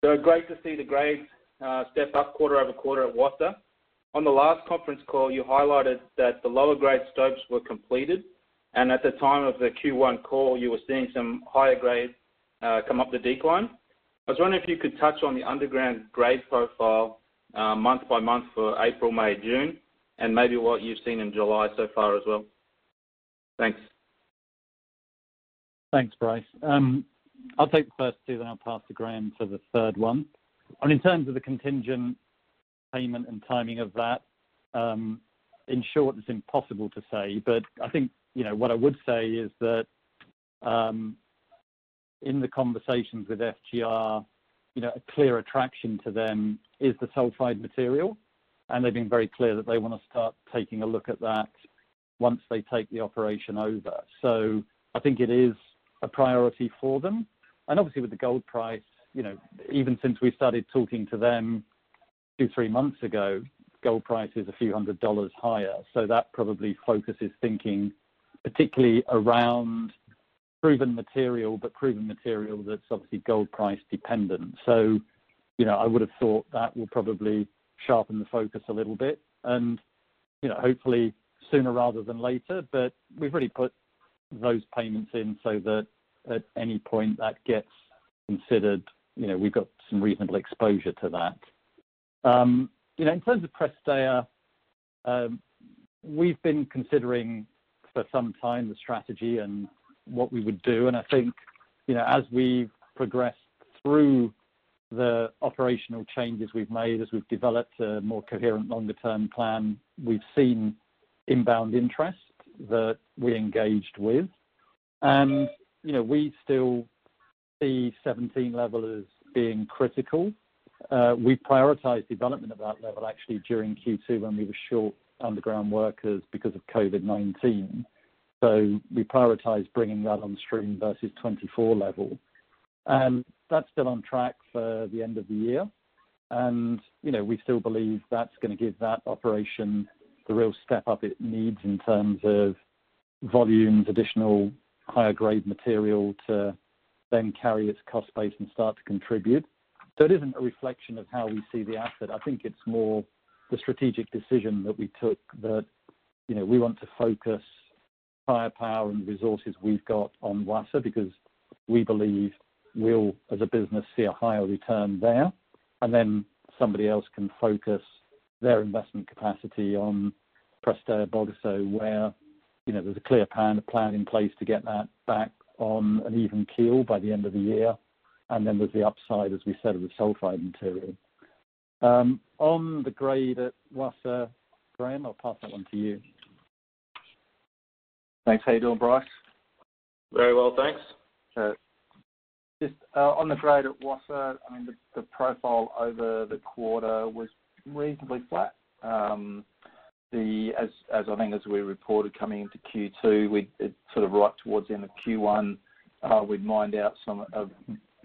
So great to see the grades uh, step up quarter over quarter at Wassa. On the last conference call, you highlighted that the lower grade stopes were completed, and at the time of the Q one call, you were seeing some higher grades uh, come up the decline. I was wondering if you could touch on the underground grade profile uh, month by month for April, May, June, and maybe what you've seen in July so far as well. Thanks. Thanks, Bryce. Um, I'll take the first two, then I'll pass to Graham for the third one. And in terms of the contingent payment and timing of that, um, in short, it's impossible to say. But I think, you know, what I would say is that um, in the conversations with F G R, you know, a clear attraction to them is the sulfide material. And they've been very clear that they want to start taking a look at that once they take the operation over. So I think it is a priority for them. And obviously with the gold price, you know, even since we started talking to them two, three months ago, gold price is a few hundred dollars higher. So that probably focuses thinking particularly around proven material, but proven material that's obviously gold price dependent. So, you know, I would have thought that will probably sharpen the focus a little bit and, you know, hopefully sooner rather than later, but we've really put those payments in so that at any point that gets considered, you know, we've got some reasonable exposure to that. Um, you know, in terms of Prestea, um, we've been considering for some time the strategy and what we would do. And I think, you know, as we've progressed through the operational changes we've made, as we've developed a more coherent longer-term plan, we've seen inbound interest that we engaged with. And, you know, we still see seventeen level as being critical. Uh, we prioritised development of that level actually during Q two when we were short underground workers because of COVID nineteen. So we prioritised bringing that on stream versus twenty-four level. And that's still on track for the end of the year. And, you know, we still believe that's going to give that operation the real step up it needs in terms of volumes, additional higher grade material to then carry its cost base and start to contribute. So it isn't a reflection of how we see the asset. I think it's more the strategic decision that we took that, you know, we want to focus firepower and resources we've got on Wassa because we believe we'll, as a business, see a higher return there. And then somebody else can focus their investment capacity on Prestea, Bogoso, where, you know, there's a clear plan, a plan in place to get that back on an even keel by the end of the year. And then there's the upside, as we said, of the sulfide material. Um, on the grade at Wassa, Graham, I'll pass that one to you. Thanks. How you doing, Bryce? Very well, thanks. Uh, Just uh, on the grade at Wassa, I mean, the, the profile over the quarter was reasonably flat. Um, the as as I think as we reported coming into Q two, we it sort of right towards the end of Q one, uh, we'd mined out some of,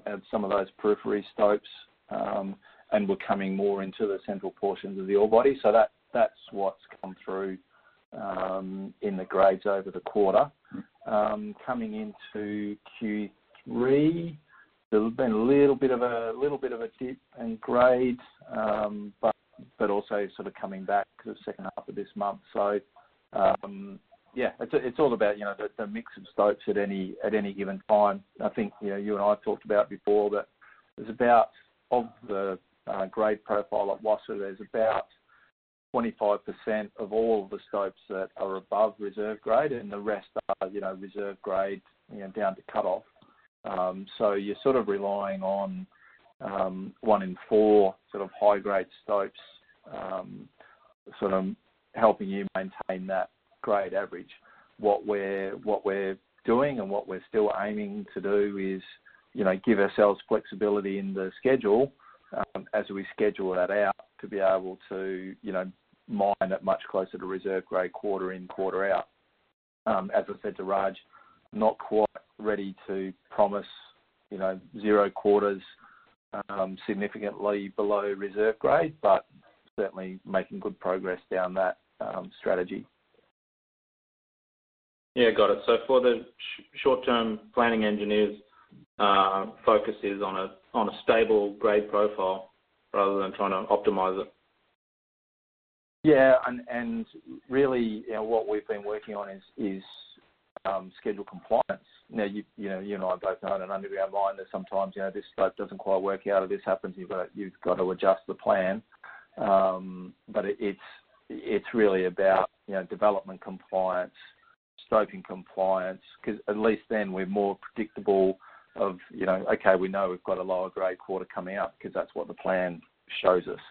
of some of those periphery stopes, um, and we're coming more into the central portions of the ore body. So that that's what's come through um, in the grades over the quarter. Um, coming into Q three. There's been a little bit of a little bit of a dip in grade, um, but but also sort of coming back to the second half of this month. So um, yeah, it's it's all about, you know, the, the mix of stopes at any at any given time. I think, you know, you and I talked about before that there's about of the uh, grade profile at Wassa, there's about twenty-five percent of all of the stopes that are above reserve grade, and the rest are, you know, reserve grade, you know, down to cutoff. Um, so you're sort of relying on um, one in four sort of high-grade stopes um, sort of helping you maintain that grade average. What we're, what we're doing and what we're still aiming to do is, you know, give ourselves flexibility in the schedule um, as we schedule that out to be able to, you know, mine it much closer to reserve grade quarter in, quarter out. Um, as I said to Raj, not quite ready to promise, you know, zero quarters um, significantly below reserve grade, but certainly making good progress down that um, strategy. Yeah, got it. So for the sh- short-term planning engineers, uh, focus is on a on a stable grade profile rather than trying to optimise it. Yeah, and and really, you know, what we've been working on is is Um, schedule compliance. Now, you, you know, you and I both know in an underground mine that sometimes, you know, this slope doesn't quite work out, or this happens. You've got to, you've got to adjust the plan. Um, but it, it's it's really about, you know, development compliance, stoping compliance, because at least then we're more predictable. Of, you know, okay, we know we've got a lower grade quarter coming up because that's what the plan shows us.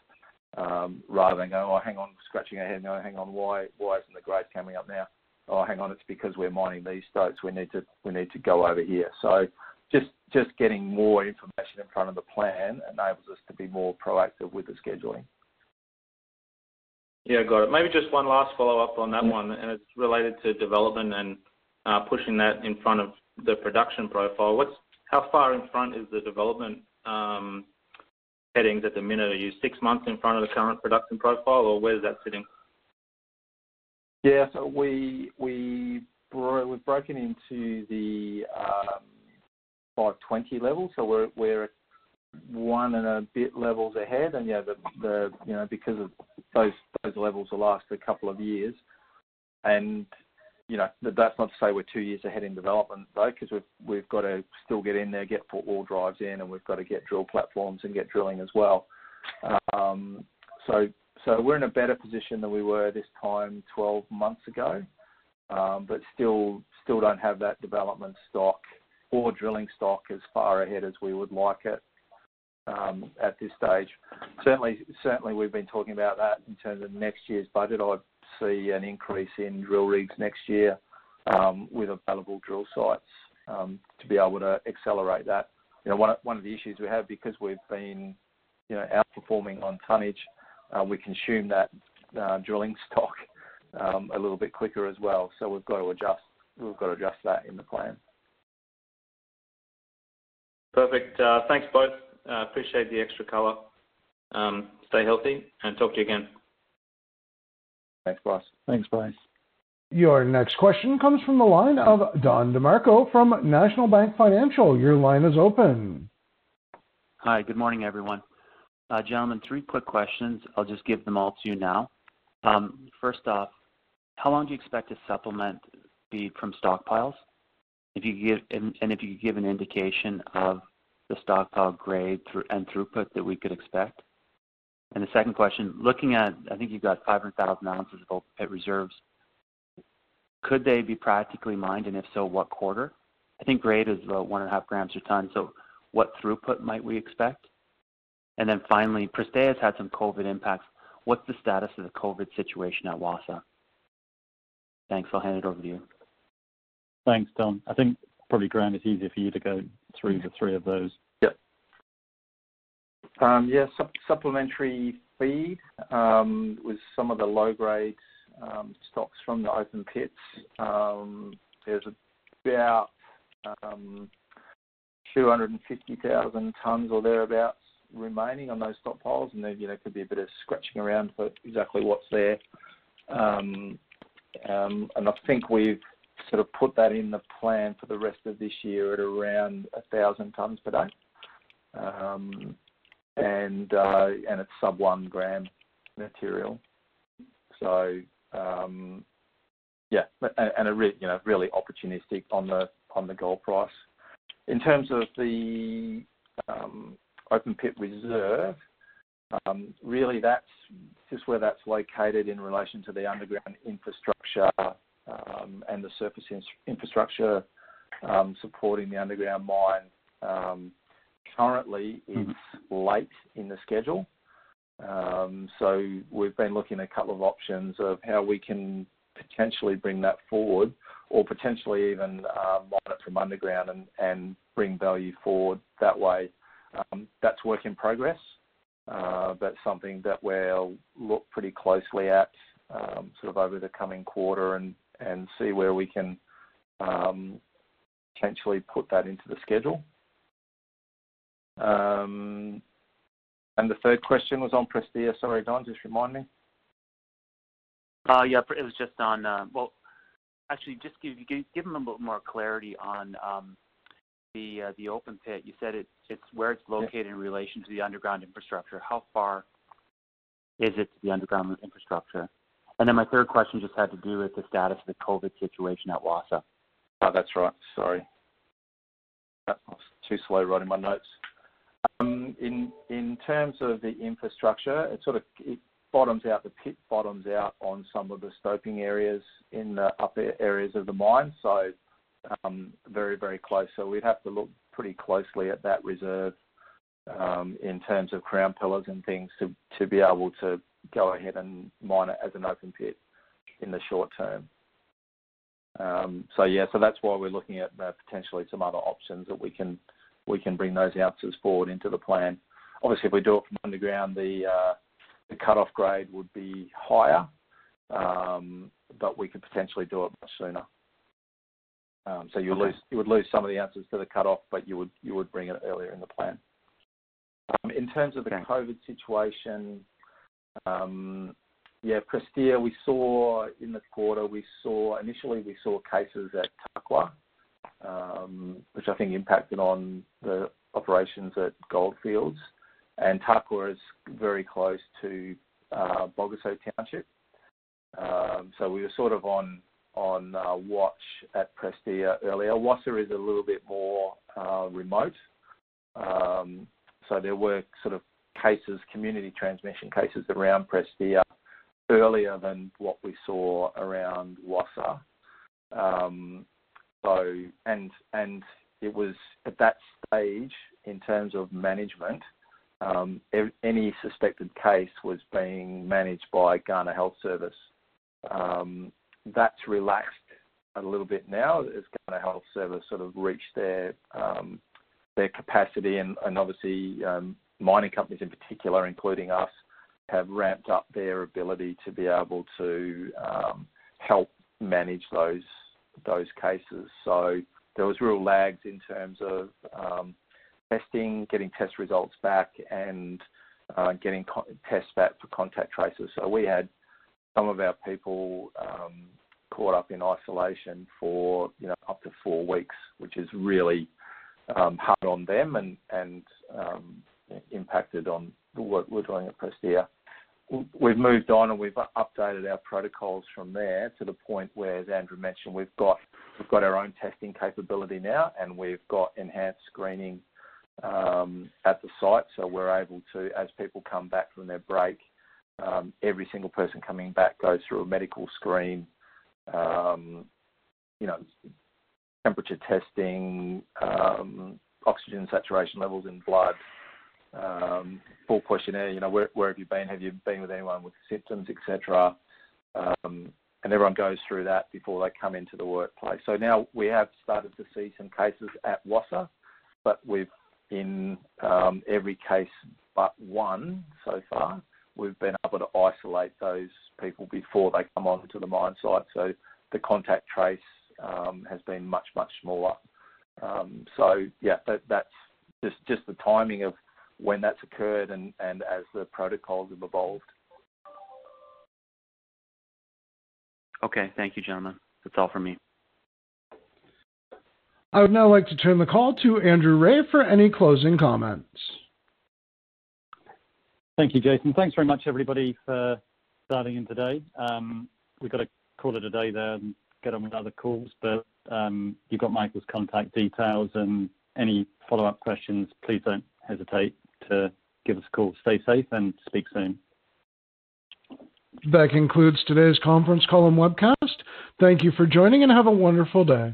Um, rather than go, oh, hang on, scratching our head, no, hang on, why why isn't the grade coming up now? Oh, hang on, it's because we're mining these stopes. We need to we need to go over here. So just just getting more information in front of the plan enables us to be more proactive with the scheduling. Yeah, got it. Maybe just one last follow-up on that one, and it's related to development and uh, pushing that in front of the production profile. What's how far in front is the development um, headings at the minute? Are you six months in front of the current production profile, or where's that sitting? Yeah, so we we bro- we've broken into the um, five twenty level, so we're we're one and a bit levels ahead, and yeah, the, the you know because of those those levels will last a couple of years, and you know, that's not to say we're two years ahead in development, though, because we've, we've got to still get in there, get footwall drives in, and we've got to get drill platforms and get drilling as well. Um, so so we're in a better position than we were this time twelve months ago, um, but still still don't have that development stock or drilling stock as far ahead as we would like it um, at this stage. Certainly, certainly we've been talking about that in terms of next year's budget. I've see an increase in drill rigs next year um, with available drill sites um, to be able to accelerate that. You know, one of, one of the issues we have, because we've been, you know, outperforming on tonnage, uh, we consume that uh, drilling stock um, a little bit quicker as well. So we've got to adjust. We've got to adjust that in the plan. Perfect. Uh, thanks both. Uh, appreciate the extra colour. Um, stay healthy and talk to you again. Thanks, Bryce. Thanks, Bryce. Your next question comes from the line of Don DeMarco from National Bank Financial. Your line is open. Hi, good morning, everyone. Uh, gentlemen, three quick questions. I'll just give them all to you now. Um, first off, how long do you expect to supplement feed from stockpiles? If you give, and, and if you could give an indication of the stockpile grade through, and throughput that we could expect. And the second question, looking at, I think you've got five hundred thousand ounces of open pit reserves. Could they be practically mined, and if so, what quarter? I think grade is about one and a half grams per ton, so what throughput might we expect? And then finally, Prestea has had some COVID impacts. What's the status of the COVID situation at Wassa? Thanks, I'll hand it over to you. Thanks, Tom. I think probably, Graham, it's easier for you to go through the three of those. Um, yeah, su- supplementary feed um, was some of the low-grade um, stocks from the open pits. Um, there's about um, two hundred fifty thousand tonnes or thereabouts remaining on those stockpiles, and there, you know, could be a bit of scratching around for exactly what's there. Um, um, and I think we've sort of put that in the plan for the rest of this year at around one thousand tonnes per day. Um, And uh, and it's sub one gram material, so um, yeah, and, and a re- you know really opportunistic on the on the gold price. In terms of the um, open pit reserve, um, really that's just where that's located in relation to the underground infrastructure um, and the surface in- infrastructure um, supporting the underground mine. Um, Currently, it's late in the schedule, um, so we've been looking at a couple of options of how we can potentially bring that forward, or potentially even uh, mine it from underground and, and bring value forward that way. Um, that's work in progress, uh, but something that we'll look pretty closely at um, sort of over the coming quarter and, and see where we can um, potentially put that into the schedule. Um, and the third question was on Prestea. Sorry, Don, just remind me. Uh, yeah, it was just on, uh, well, actually, just give give them a little more clarity on um, the uh, the open pit. You said it, it's where it's located yeah. in relation to the underground infrastructure. How far is it to the underground infrastructure? And then my third question just had to do with the status of the COVID situation at Wassa. Oh, that's right. Sorry. That's too slow writing my notes. Um, in in terms of the infrastructure, it sort of it bottoms out, the pit bottoms out on some of the stoping areas in the upper areas of the mine, so um, very, very close. So we'd have to look pretty closely at that reserve um, in terms of crown pillars and things to, to be able to go ahead and mine it as an open pit in the short term. Um, so, yeah, so that's why we're looking at uh, potentially some other options that we can we can bring those ounces forward into the plan. Obviously, if we do it from underground, the, uh, the cut-off grade would be higher, um, but we could potentially do it much sooner. Um, so you lose you would lose some of the ounces to the cut-off, but you would you would bring it earlier in the plan. Um, in terms of the okay. COVID situation, um, yeah, Prestea, we saw in the quarter, we saw, initially we saw cases at Tarkwa, um, which I think impacted on the operations at Goldfields. And Tarkwa is very close to uh, Bogoso Township. Um, so we were sort of on, on uh, watch at Prestea earlier. Wassa is a little bit more uh, remote. Um, so there were sort of cases, community transmission cases around Prestea earlier than what we saw around Wassa. Um, so, and, and it was at that stage, in terms of management, um, any suspected case was being managed by Ghana Health Service. Um, that's relaxed a little bit now as Ghana Health Service sort of reached their um, their capacity, and, and obviously um, mining companies in particular, including us, have ramped up their ability to be able to um, help manage those those cases. So there was real lags in terms of um, testing, getting test results back, and uh, getting co- tests back for contact traces. So we had some of our people um, caught up in isolation for you know up to four weeks, which is really um, hard on them and and um, impacted on the work we're doing at Prestea. We've moved on and we've updated our protocols from there to the point where, as Andrew mentioned, we've got we've got our own testing capability now, and we've got enhanced screening um, at the site. So we're able to, as people come back from their break, um, every single person coming back goes through a medical screen, um, you know, temperature testing, um, oxygen saturation levels in blood. Um, full questionnaire, you know, where, where have you been? Have you been with anyone with symptoms, et cetera? Um, and everyone goes through that before they come into the workplace. So now we have started to see some cases at Wassa, but we've in um, every case but one so far, we've been able to isolate those people before they come on to the mine site. So the contact trace um, has been much, much smaller. Um, so yeah, that, that's just, just the timing of when that's occurred and, and as the protocols have evolved. Okay, thank you, gentlemen. That's all from me. I would now like to turn the call to Andrew Ray for any closing comments. Thank you, Jason. Thanks very much, everybody, for starting in today. Um, we've got to call it a day there and get on with other calls, but um, you've got Michael's contact details, and any follow-up questions, please don't hesitate to give us a call. Stay safe and speak soon. That concludes today's conference call and webcast. Thank you for joining and have a wonderful day.